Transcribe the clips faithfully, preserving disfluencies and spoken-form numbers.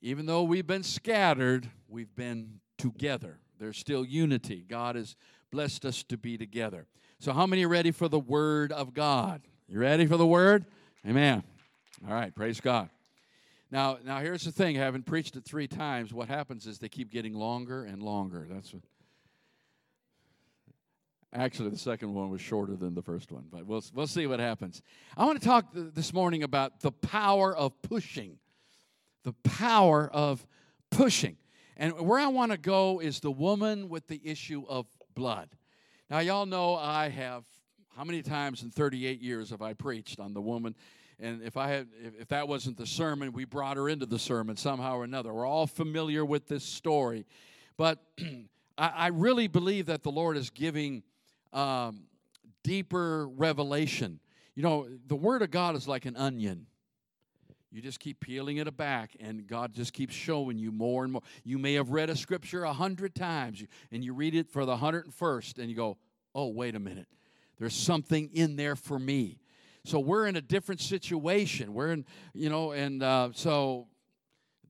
Even though we've been scattered, we've been together. There's still unity. God has blessed us to be together. So how many are ready for the Word of God? You ready for the Word? Amen. All right, praise God. Now, now here's the thing. Having preached it three times, what happens is they keep getting longer and longer. That's what. Actually, the second one was shorter than the first one, but we'll we'll see what happens. I want to talk th- this morning about the power of pushing, the power of pushing. And where I want to go is the woman with the issue of blood. Now, y'all know I have, how many times in thirty-eight years have I preached on the woman? And if I had, if that wasn't the sermon, we brought her into the sermon somehow or another. We're all familiar with this story. But I, I really believe that the Lord is giving um, deeper revelation. You know, the Word of God is like an onion. You just keep peeling it back, and God just keeps showing you more and more. You may have read a scripture a hundred times, and you read it for the hundred and first, and you go, oh, wait a minute. There's something in there for me. So we're in a different situation. We're in, you know, and uh, so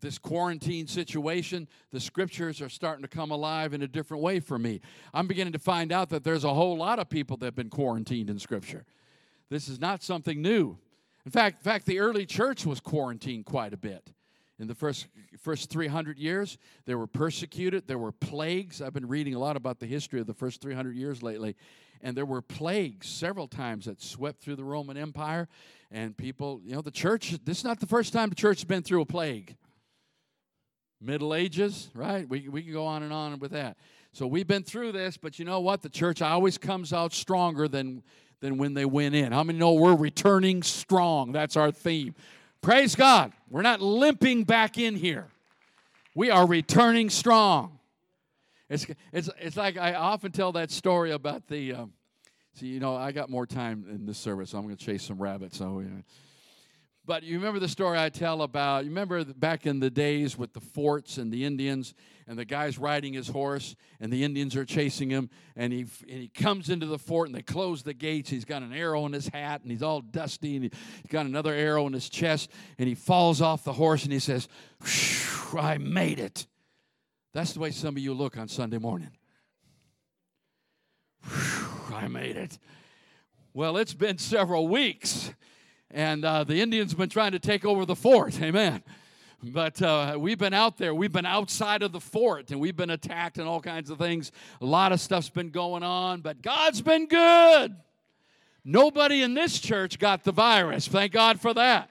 this quarantine situation, the scriptures are starting to come alive in a different way for me. I'm beginning to find out that there's a whole lot of people that have been quarantined in scripture. This is not something new. In fact, in fact, the early church was quarantined quite a bit. In the first first three hundred years, they were persecuted. There were plagues. I've been reading a lot about the history of the first three hundred years lately. And there were plagues several times that swept through the Roman Empire. And people, you know, the church, this is not the first time the church has been through a plague. Middle Ages, right? We, we can go on and on with that. So we've been through this, but you know what? The church always comes out stronger than, than when they went in. How many know we're returning strong? That's our theme. Praise God. We're not limping back in here. We are returning strong. It's it's it's like I often tell that story about the, um, see, you know, I got more time in this service, so I'm going to chase some rabbits. So, yeah. But you remember the story I tell about, you remember back in the days with the forts and the Indians, and the guy's riding his horse, and the Indians are chasing him, and he and he comes into the fort, and they close the gates. He's got an arrow in his hat, and he's all dusty, and he's got another arrow in his chest, and he falls off the horse, and he says, I made it. That's the way some of you look on Sunday morning. I made it. Well, it's been several weeks. And uh, the Indians have been trying to take over the fort, amen. But uh, we've been out there. We've been outside of the fort, and we've been attacked and all kinds of things. A lot of stuff's been going on, but God's been good. Nobody in this church got the virus. Thank God for that.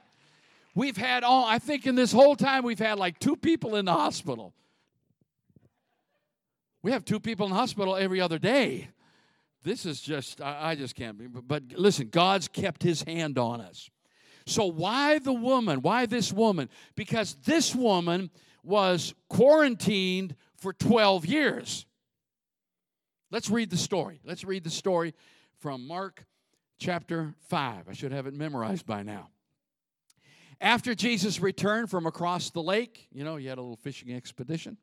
We've had all, I think in this whole time, we've had like two people in the hospital. We have two people in the hospital every other day. This is just, I just can't be, but listen, God's kept his hand on us. So why the woman? Why this woman? Because this woman was quarantined for twelve years. Let's read the story. Let's read the story from Mark chapter five. I should have it memorized by now. After Jesus returned from across the lake, you know, he had a little fishing expedition.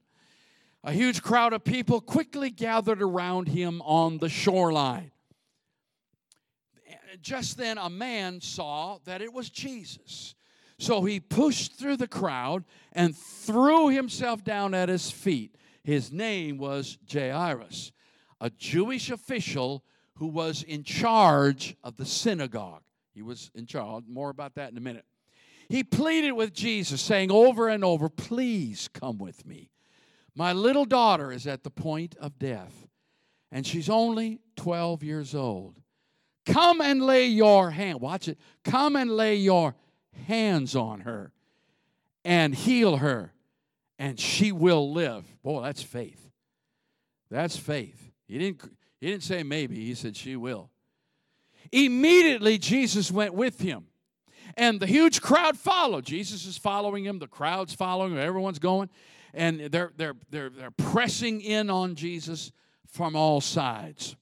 A huge crowd of people quickly gathered around him on the shoreline. Just then a man saw that it was Jesus. So he pushed through the crowd and threw himself down at his feet. His name was Jairus, a Jewish official who was in charge of the synagogue. He was in charge. More about that in a minute. He pleaded with Jesus, saying over and over, please come with me. My little daughter is at the point of death, and she's only twelve years old. Come and lay your hand, watch it, come and lay your hands on her and heal her, and she will live. Boy, that's faith. That's faith. He didn't, he didn't say maybe, he said she will. Immediately, Jesus went with him, and the huge crowd followed. Jesus is following him, the crowd's following him, everyone's going. And they're, they're, they're, they're pressing in on Jesus from all sides.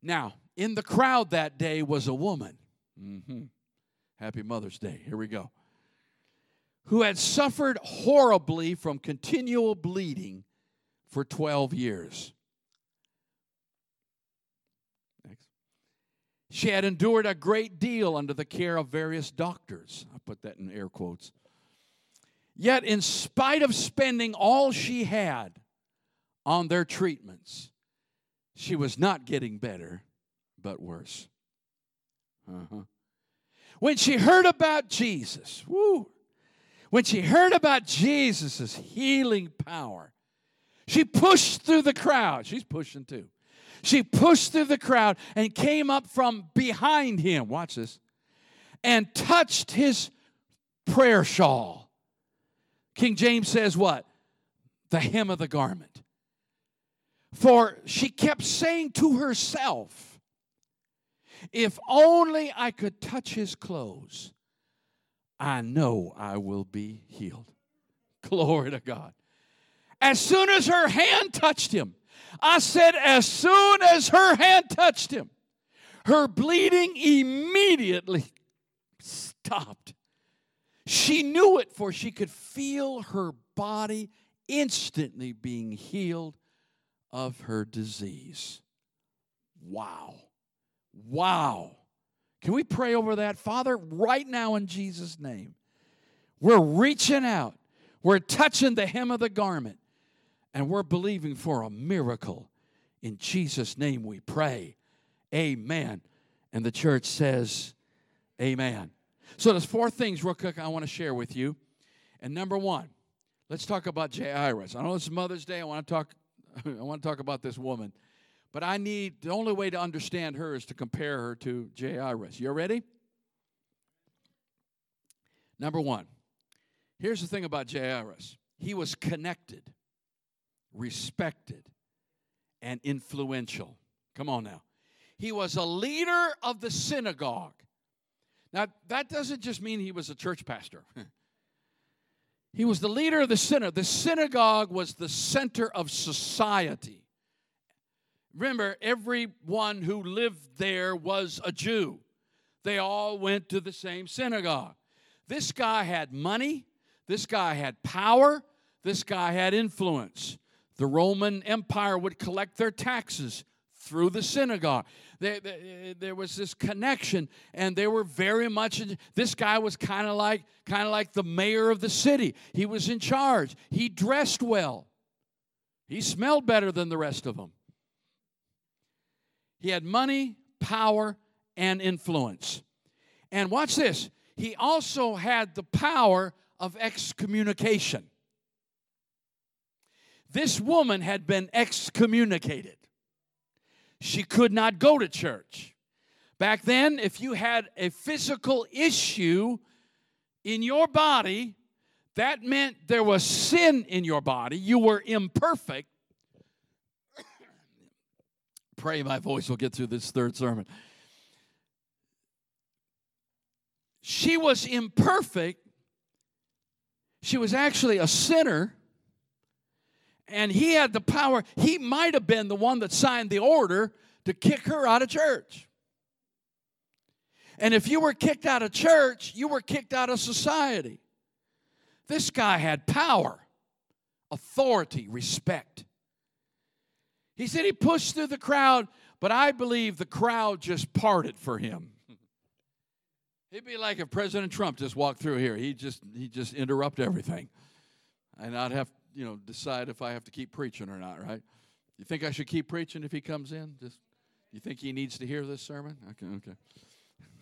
Now, in the crowd that day was a woman. Mm-hmm. Happy Mother's Day. Here we go. Who had suffered horribly from continual bleeding for twelve years. Next. She had endured a great deal under the care of various doctors. I put that in air quotes. Yet in spite of spending all she had on their treatments, she was not getting better, but worse. Uh-huh. When she heard about Jesus, woo, when she heard about Jesus' healing power, she pushed through the crowd. She's pushing too. She pushed through the crowd and came up from behind him. Watch this. And touched his prayer shawl. King James says what? The hem of the garment. For she kept saying to herself, if only I could touch his clothes, I know I will be healed. Glory to God. As soon as her hand touched him, I said, as soon as her hand touched him, her bleeding immediately stopped. She knew it, for she could feel her body instantly being healed of her disease. Wow. Wow. Can we pray over that? Father, right now in Jesus' name, we're reaching out. We're touching the hem of the garment. And we're believing for a miracle. In Jesus' name we pray. Amen. And the church says, amen. So there's four things real quick I want to share with you. And number one, let's talk about Jairus. I know it's Mother's Day. I want to talk, I want to talk about this woman. But I need, the only way to understand her is to compare her to Jairus. You ready? Number one, here's the thing about Jairus. He was connected, respected, and influential. Come on now. He was a leader of the synagogue. Now, that doesn't just mean he was a church pastor. He was the leader of the synagogue. The synagogue was the center of society. Remember, everyone who lived there was a Jew. They all went to the same synagogue. This guy had money. This guy had power. This guy had influence. The Roman Empire would collect their taxes through the synagogue. There, there, there was this connection, and they were very much. In, this guy was kind of like, kind of like the mayor of the city. He was in charge. He dressed well. He smelled better than the rest of them. He had money, power, and influence. And watch this. He also had the power of excommunication. This woman had been excommunicated. She could not go to church. Back then, if you had a physical issue in your body, that meant there was sin in your body. You were imperfect. Pray my voice will get through this third sermon. She was imperfect. She was actually a sinner. And he had the power. He might have been the one that signed the order to kick her out of church. And if you were kicked out of church, you were kicked out of society. This guy had power, authority, respect. He said he pushed through the crowd, but I believe the crowd just parted for him. It'd be like if President Trump just walked through here. He'd just, he'd just interrupt everything. And I'd have you know, decide if I have to keep preaching or not, right? You think I should keep preaching if he comes in? Just, you think he needs to hear this sermon? Okay,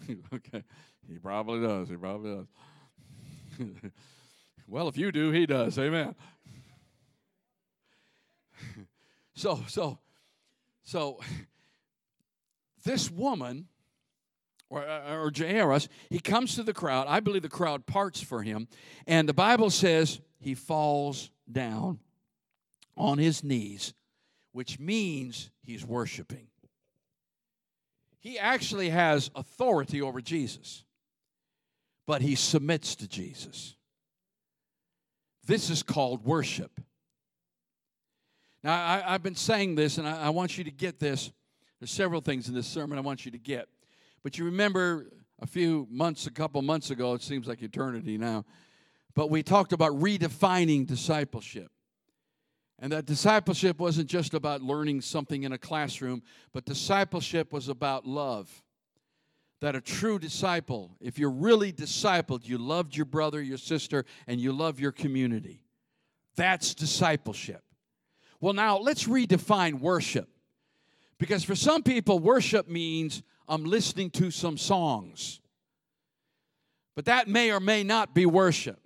okay. Okay, he probably does. He probably does. Well, if you do, he does. Amen. so, so, so, this woman, or, or Jairus, he comes to the crowd. I believe the crowd parts for him. And the Bible says he falls down on his knees, which means he's worshiping. He actually has authority over Jesus, but he submits to Jesus. This is called worship. Now, I, I've been saying this, and I, I want you to get this. There's several things in this sermon I want you to get. But you remember a few months, a couple months ago, it seems like eternity now, but we talked about redefining discipleship. And that discipleship wasn't just about learning something in a classroom, but discipleship was about love. that a true disciple, if you're really discipled, you loved your brother, your sister, and you love your community. That's discipleship. Well, now let's redefine worship. Because for some people, worship means I'm listening to some songs. But that may or may not be worship.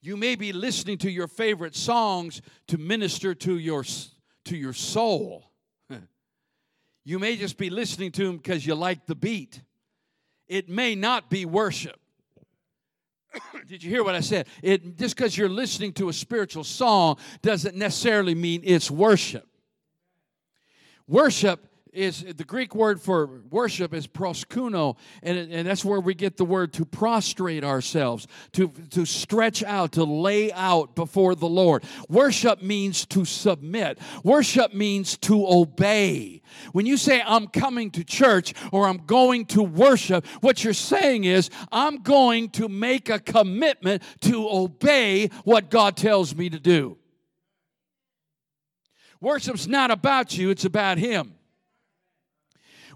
You may be listening to your favorite songs to minister to your, to your soul. You may just be listening to them because you like the beat. It may not be worship. Did you hear what I said? It, just because you're listening to a spiritual song doesn't necessarily mean it's worship. Worship is, the Greek word for worship is proskuno, and, it, and that's where we get the word to prostrate ourselves, to, to stretch out, to lay out before the Lord. Worship means to submit. Worship means to obey. When you say, I'm coming to church or I'm going to worship, what you're saying is, I'm going to make a commitment to obey what God tells me to do. Worship's not about you, it's about Him.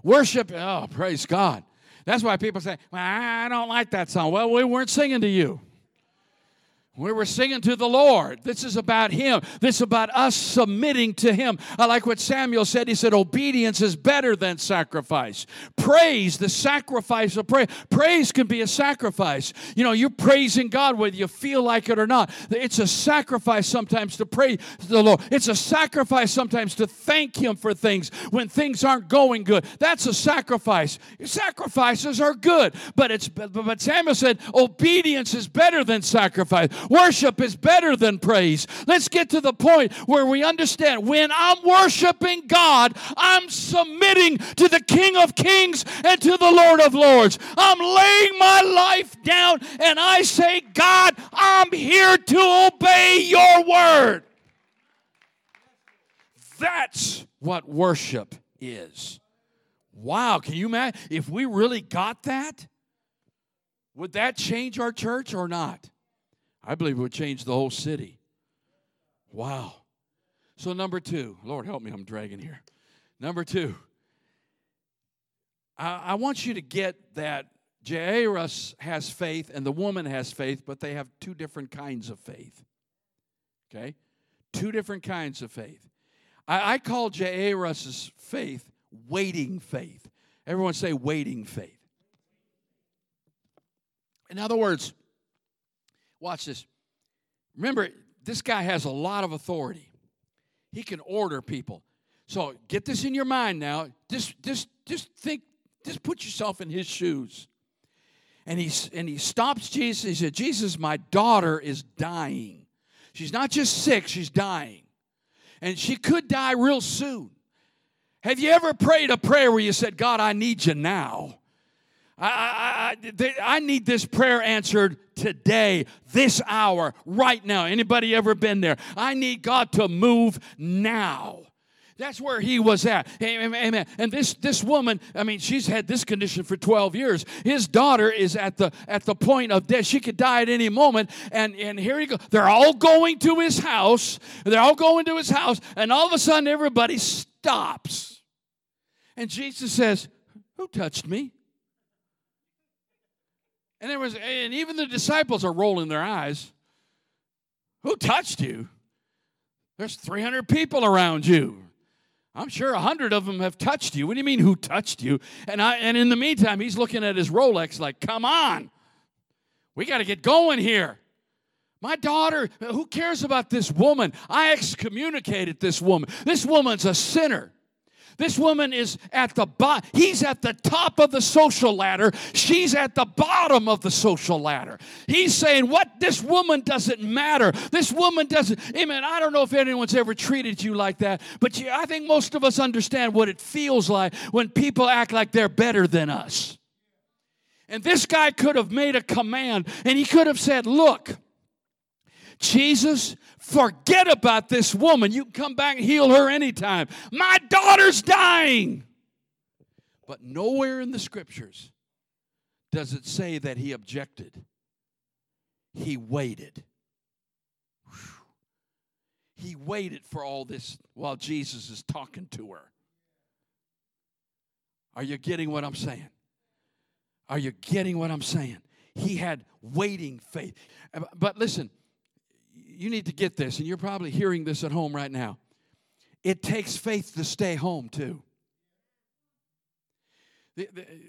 Worship, oh, praise God. That's why people say, well, I don't like that song. Well, we weren't singing to you. We were singing to the Lord. This is about Him. This is about us submitting to Him. I like what Samuel said. He said, obedience is better than sacrifice. Praise, the sacrifice of praise. Praise can be a sacrifice. You know, you're praising God whether you feel like it or not. It's a sacrifice sometimes to praise the Lord. It's a sacrifice sometimes to thank Him for things when things aren't going good. That's a sacrifice. Sacrifices are good. But, it's, but Samuel said, obedience is better than sacrifice. Worship is better than praise. Let's get to the point where we understand when I'm worshiping God, I'm submitting to the King of Kings and to the Lord of Lords. I'm laying my life down and I say, God, I'm here to obey your word. That's what worship is. Wow, can you imagine? If we really got that, would that change our church or not? I believe it would change the whole city. Wow. So number two, Lord help me, I'm dragging here. Number two, I, I want you to get that Jairus has faith and the woman has faith, but they have two different kinds of faith. Okay? Two different kinds of faith. I, I call Jairus' faith waiting faith. Everyone say waiting faith. In other words, watch this. Remember, this guy has a lot of authority. He can order people. So get this in your mind now. Just, just, just think, just put yourself in his shoes. And he, and he stops Jesus. He said, Jesus, my daughter is dying. She's not just sick, she's dying. And she could die real soon. Have you ever prayed a prayer where you said, God, I need you now? I, I, I, I need this prayer answered today, this hour, right now. Anybody ever been there? I need God to move now. That's where he was at. Amen. And this, this woman, I mean, she's had this condition for twelve years. His daughter is at the at the point of death. She could die at any moment. And, and here he goes. They're all going to his house. They're all going to his house. And all of a sudden, everybody stops. And Jesus says, who touched me? And there was, and even the disciples are rolling their eyes. Who touched you? There's three hundred people around you. I'm sure one hundred of them have touched you. What do you mean, who touched you? And I, and in the meantime, he's looking at his Rolex like, come on. We got to get going here. My daughter, who cares about this woman? I excommunicated this woman. This woman's a sinner. This woman is at the bottom. He's at the top of the social ladder. She's at the bottom of the social ladder. He's saying, what? This woman doesn't matter. This woman doesn't. Amen. I don't know if anyone's ever treated you like that, but you, I think most of us understand what it feels like when people act like they're better than us. And this guy could have made a command, and he could have said, look, Jesus, forget about this woman. You can come back and heal her anytime. My daughter's dying. But nowhere in the scriptures does it say that he objected. He waited. Whew. He waited for all this while Jesus is talking to her. Are you getting what I'm saying? Are you getting what I'm saying? He had waiting faith. But listen, you need to get this, and you're probably hearing this at home right now. It takes faith to stay home, too.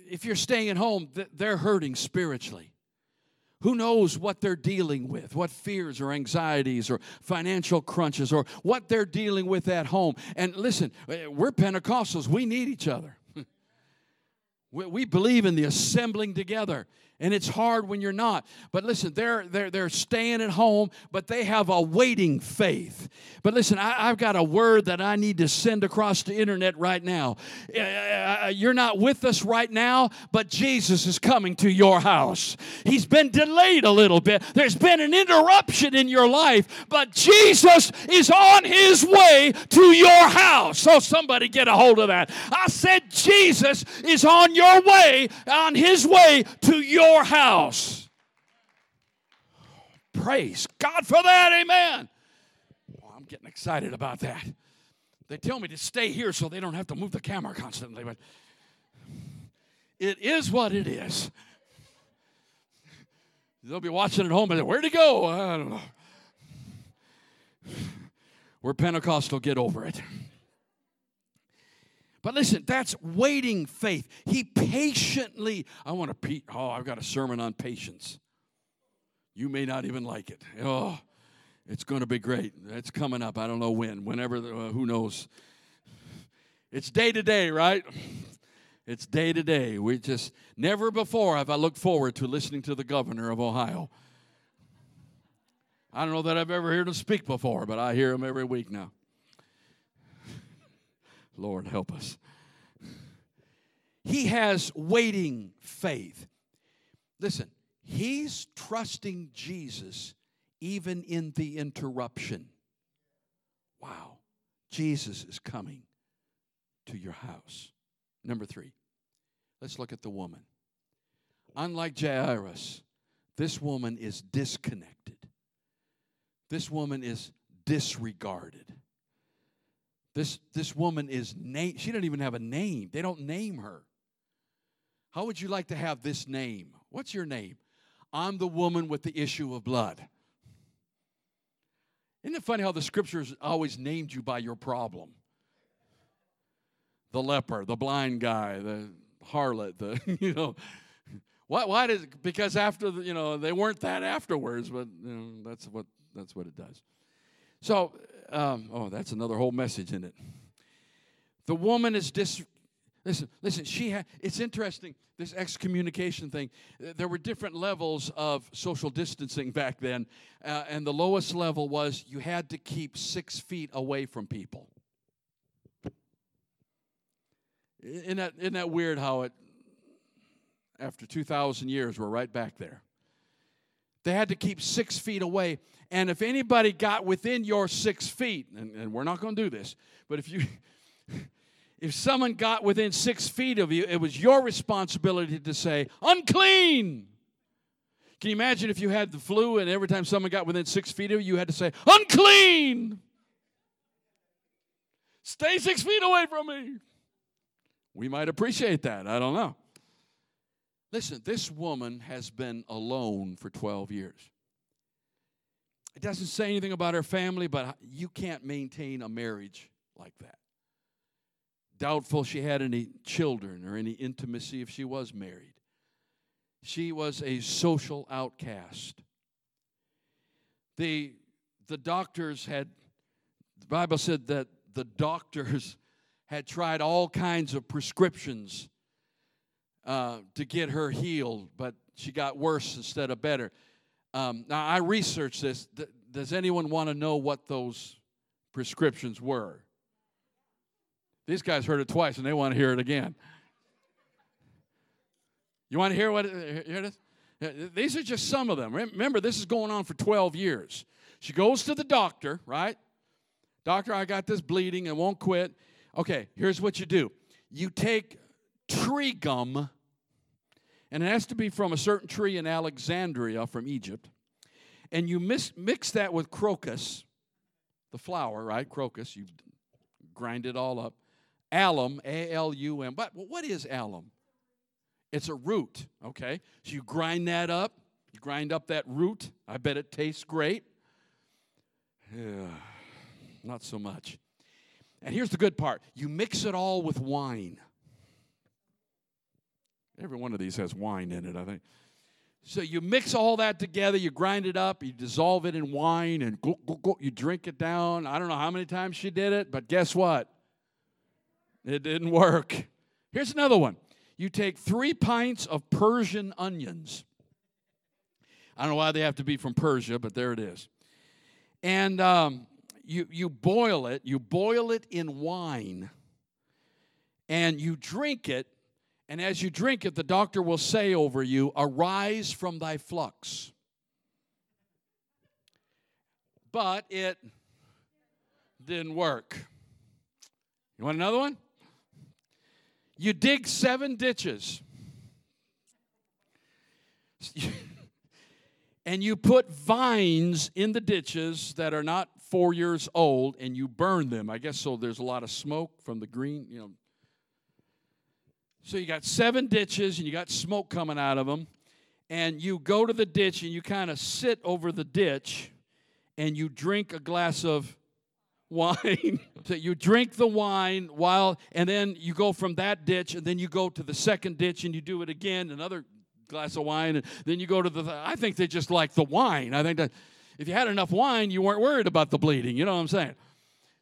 If you're staying at home, they're hurting spiritually. Who knows what they're dealing with, what fears or anxieties or financial crunches or what they're dealing with at home. And listen, we're Pentecostals. We need each other. We believe in the assembling together, and it's hard when you're not. But listen, they're, they're, they're staying at home, but they have a waiting faith. But listen, I, I've got a word that I need to send across the internet right now. You're not with us right now, but Jesus is coming to your house. He's been delayed a little bit. There's been an interruption in your life, but Jesus is on his way to your house. So somebody get a hold of that. I said Jesus is on your way, on his way to your Your house. Praise God for that. Amen. Oh, I'm getting excited about that. They tell me to stay here so they don't have to move the camera constantly, but it is what it is. They'll be watching at home and where'd he go? I don't know. We're Pentecostal. Get over it. But listen, that's waiting faith. He patiently, I want to, pe- oh, I've got a sermon on patience. You may not even like it. Oh, it's going to be great. It's coming up. I don't know when, whenever, uh, who knows. It's day to day, right? It's day to day. We just, never before have I looked forward to listening to the governor of Ohio. I don't know that I've ever heard him speak before, but I hear him every week now. Lord, help us. He has waiting faith. Listen, he's trusting Jesus even in the interruption. Wow. Jesus is coming to your house. Number three, let's look at the woman. Unlike Jairus, this woman is disconnected. This woman is disregarded. This this woman is named. She doesn't even have a name. They don't name her. How would you like to have this name? What's your name? I'm the woman with the issue of blood. Isn't it funny how the scriptures always named you by your problem? The leper, the blind guy, the harlot, the you know. Why? Why does? Because after the, you know they weren't that afterwards, but you know, that's what that's what it does. So. Um, oh, that's another whole message in it. The woman is dis. Listen, listen. She. Ha- it's interesting. This excommunication thing. There were different levels of social distancing back then, uh, and the lowest level was you had to keep six feet away from people. Isn't that, isn't that weird? How it. After two thousand years, we're right back there. They had to keep six feet away. And if anybody got within your six feet, and, and we're not going to do this, but if you, if someone got within six feet of you, it was your responsibility to say, unclean. Can you imagine if you had the flu and every time someone got within six feet of you, you had to say, unclean. Stay six feet away from me. We might appreciate that. I don't know. Listen, this woman has been alone for twelve years. It doesn't say anything about her family, but you can't maintain a marriage like that. Doubtful she had any children or any intimacy if she was married. She was a social outcast. The, the doctors had, the Bible said that the doctors had tried all kinds of prescriptions Uh, to get her healed, but she got worse instead of better. Um, now, I researched this. Th- does anyone want to know what those prescriptions were? These guys heard it twice, and they want to hear it again. You want to hear what it, hear this? These are just some of them. Remember, this is going on for twelve years. She goes to the doctor, right? Doctor, I got this bleeding. It won't quit. Okay, here's what you do. You take tree gum. And it has to be from a certain tree in Alexandria from Egypt. And you mis- mix that with crocus, the flower, right? Crocus. You grind it all up. Alum, A L U M. But what is alum? It's a root, okay? So you grind that up. You grind up that root. I bet it tastes great. Yeah, not so much. And here's the good part. You mix it all with wine. Every one of these has wine in it, I think. So you mix all that together. You grind it up. You dissolve it in wine, and go, go, go, you drink it down. I don't know how many times she did it, but guess what? It didn't work. Here's another one. You take three pints of Persian onions. I don't know why they have to be from Persia, but there it is. And um, you, you boil it. You boil it in wine. And you drink it. And as you drink it, the doctor will say over you, "Arise from thy flux." But it didn't work. You want another one? You dig seven ditches. And you put vines in the ditches that are not four years old, and you burn them. I guess so there's a lot of smoke from the green, you know. So you got seven ditches, and you got smoke coming out of them. And you go to the ditch, and you kind of sit over the ditch, and you drink a glass of wine. So you drink the wine, while, and then you go from that ditch, and then you go to the second ditch, and you do it again, another glass of wine, and then you go to the, th- I think they just like the wine. I think that if you had enough wine, you weren't worried about the bleeding, you know what I'm saying?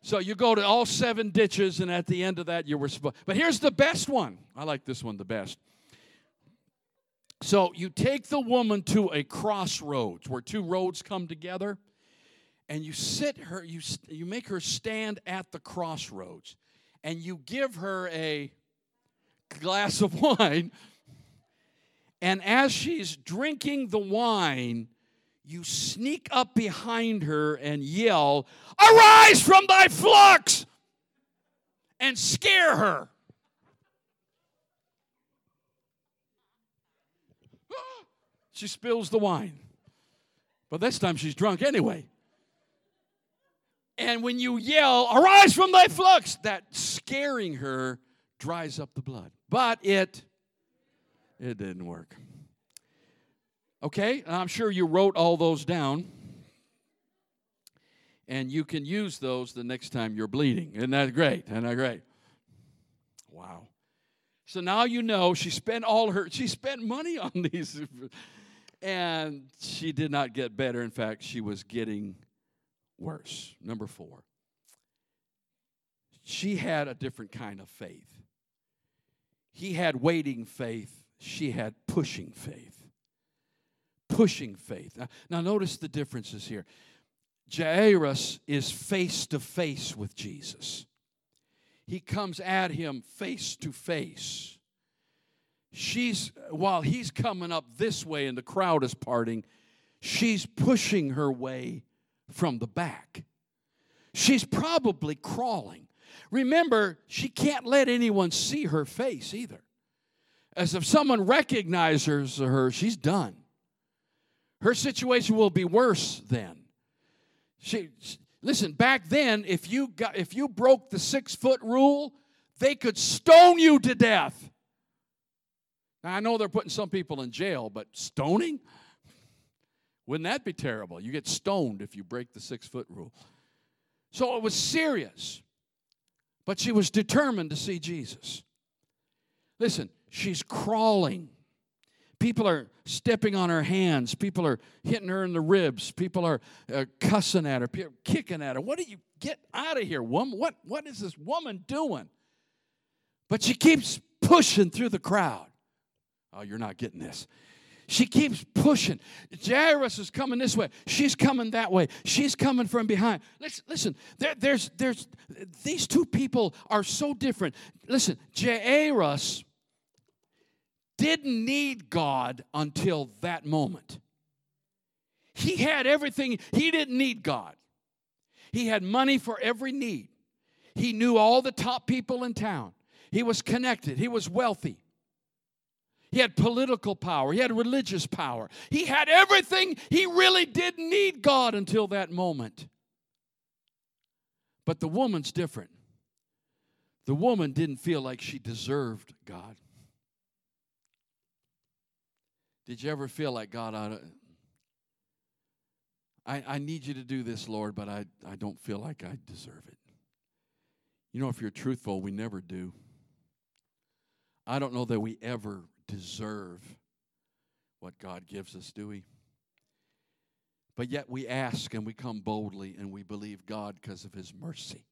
So you go to all seven ditches, and at the end of that, you were supposed, but here's the best one. I like this one the best. So you take the woman to a crossroads, where two roads come together, and you sit her, you, you make her stand at the crossroads, and you give her a glass of wine. And as she's drinking the wine, you sneak up behind her and yell, "Arise from thy flux!" and scare her. She spills the wine. But this time she's drunk anyway. And when you yell, "Arise from thy flux," that scaring her dries up the blood. But it... It didn't work. Okay, I'm sure you wrote all those down. And you can use those the next time you're bleeding. Isn't that great? Isn't that great? Wow. So now you know she spent all her, she spent money on these. And she did not get better. In fact, she was getting worse. Number four. She had a different kind of faith. He had waiting faith. She had pushing faith. Pushing faith. Now, now notice the differences here. Jairus is face to face with Jesus. He comes at him face to face. She's, while he's coming up this way and the crowd is parting, she's pushing her way from the back. She's probably crawling. Remember, she can't let anyone see her face either. As if someone recognizes her, she's done. Her situation will be worse then. She, listen, back then, if you got, if you broke the six-foot rule, they could stone you to death. Now, I know they're putting some people in jail, but stoning? Wouldn't that be terrible? You get stoned if you break the six-foot rule. So it was serious, but she was determined to see Jesus. Listen. She's crawling. People are stepping on her hands. People are hitting her in the ribs. People are uh, cussing at her, people kicking at her. What do you get out of here, woman? What, what is this woman doing? But she keeps pushing through the crowd. Oh, you're not getting this. She keeps pushing. Jairus is coming this way. She's coming that way. She's coming from behind. Listen, listen there, there's, there's, these two people are so different. Listen, Jairus didn't need God until that moment. He had everything. He didn't need God. He had money for every need. He knew all the top people in town. He was connected. He was wealthy. He had political power. He had religious power. He had everything. He really didn't need God until that moment. But the woman's different. The woman didn't feel like she deserved God. Did you ever feel like, God, I, I, I need you to do this, Lord, but I, I don't feel like I deserve it? You know, if you're truthful, we never do. I don't know that we ever deserve what God gives us, do we? But yet we ask and we come boldly and we believe God because of his mercy.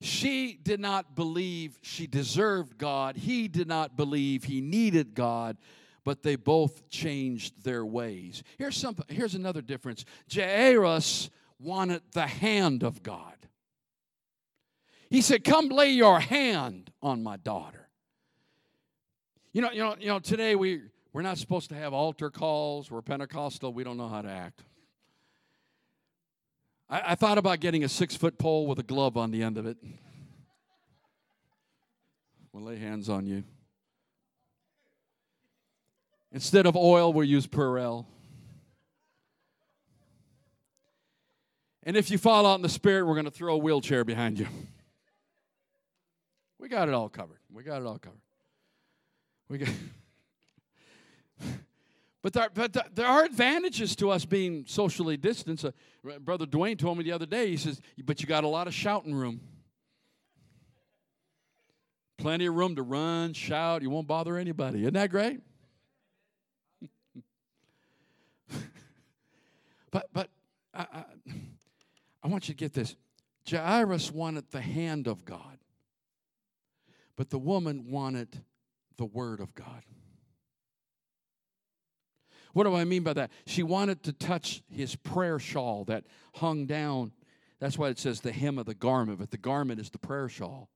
She did not believe she deserved God. He did not believe he needed God, but they both changed their ways. Here's some, here's another difference. Jairus wanted the hand of God. He said, "Come lay your hand on my daughter." You know, you know, you know, today we we're not supposed to have altar calls. We're Pentecostal. We don't know how to act. I, I thought about getting a six-foot pole with a glove on the end of it. We'll lay hands on you. Instead of oil, we'll use Purell. And if you fall out in the spirit, we're going to throw a wheelchair behind you. We got it all covered. We got it all covered. We got. But there, but there are advantages to us being socially distanced. Uh, Brother Dwayne told me the other day, he says, but you got a lot of shouting room. Plenty of room to run, shout. You won't bother anybody. Isn't that great? but but I, I, I want you to get this. Jairus wanted the hand of God. But the woman wanted the word of God. What do I mean by that? She wanted to touch his prayer shawl that hung down. That's why it says the hem of the garment, but the garment is the prayer shawl.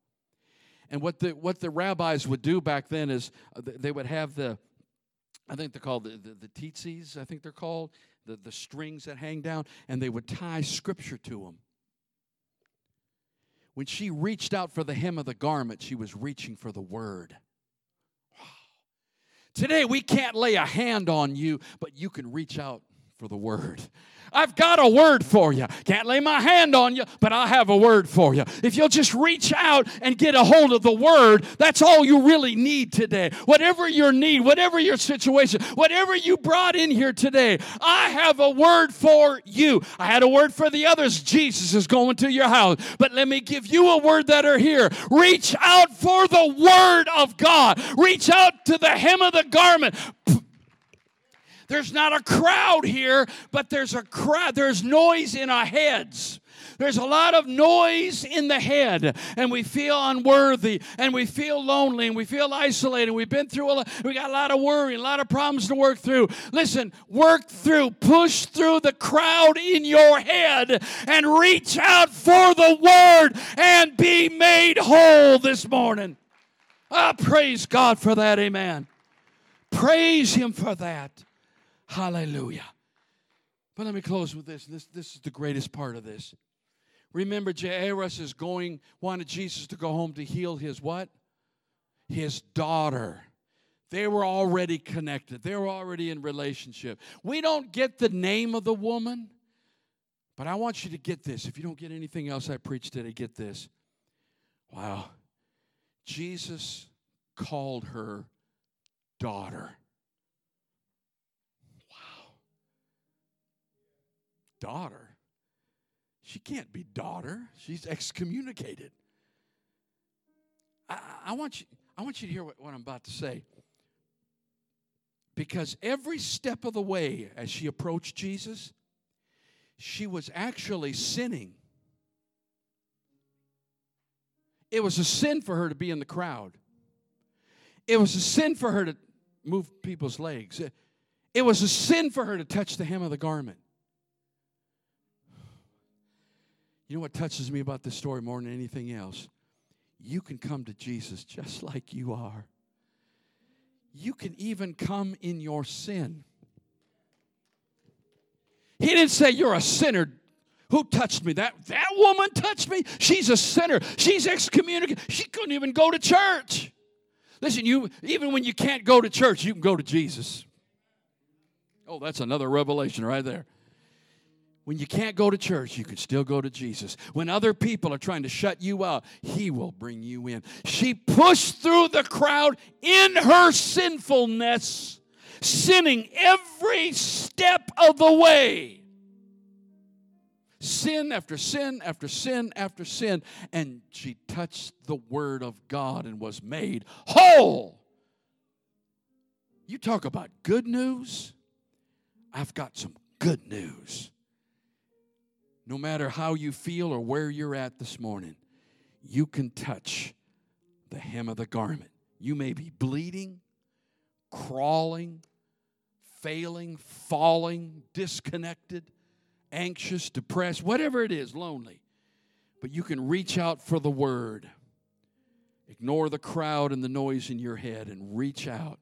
And what the what the rabbis would do back then is they would have the, I think they're called the, the, the tzitzis, I think they're called, the, the strings that hang down, and they would tie scripture to them. When she reached out for the hem of the garment, she was reaching for the word. Wow. Today, we can't lay a hand on you, but you can reach out for the word. I've got a word for you. Can't lay my hand on you, but I have a word for you. If you'll just reach out and get a hold of the word, that's all you really need today. Whatever your need, whatever your situation, whatever you brought in here today, I have a word for you. I had a word for the others. Jesus is going to your house. But let me give you a word that are here. Reach out for the word of God. Reach out to the hem of the garment. There's not a crowd here, but there's a crowd. There's noise in our heads. There's a lot of noise in the head, and we feel unworthy, and we feel lonely, and we feel isolated. We've been through a lot. We got a lot of worry, a lot of problems to work through. Listen, work through, push through the crowd in your head, and reach out for the word and be made whole this morning. I praise God for that. Amen. Praise him for that. Hallelujah. But let me close with this. This, this is the greatest part of this. Remember, Jairus is going, wanted Jesus to go home to heal his what? His daughter. They were already connected. They were already in relationship. We don't get the name of the woman, but I want you to get this. If you don't get anything else I preached today, get this. Wow. Jesus called her daughter. Daughter. She can't be daughter. She's excommunicated. I, I want you, I want you to hear what, what I'm about to say. Because every step of the way as she approached Jesus, she was actually sinning. It was a sin for her to be in the crowd. It was a sin for her to move people's legs. It, it was a sin for her to touch the hem of the garment. You know what touches me about this story more than anything else? You can come to Jesus just like you are. You can even come in your sin. He didn't say you're a sinner. Who touched me? That, that woman touched me? She's a sinner. She's excommunicated. She couldn't even go to church. Listen, you even when you can't go to church, you can go to Jesus. Oh, that's another revelation right there. When you can't go to church, you can still go to Jesus. When other people are trying to shut you out, he will bring you in. She pushed through the crowd in her sinfulness, sinning every step of the way. Sin after sin after sin after sin. And she touched the Word of God and was made whole. You talk about good news. I've got some good news. No matter how you feel or where you're at this morning, you can touch the hem of the garment. You may be bleeding, crawling, failing, falling, disconnected, anxious, depressed, whatever it is, lonely. But you can reach out for the Word. Ignore the crowd and the noise in your head and reach out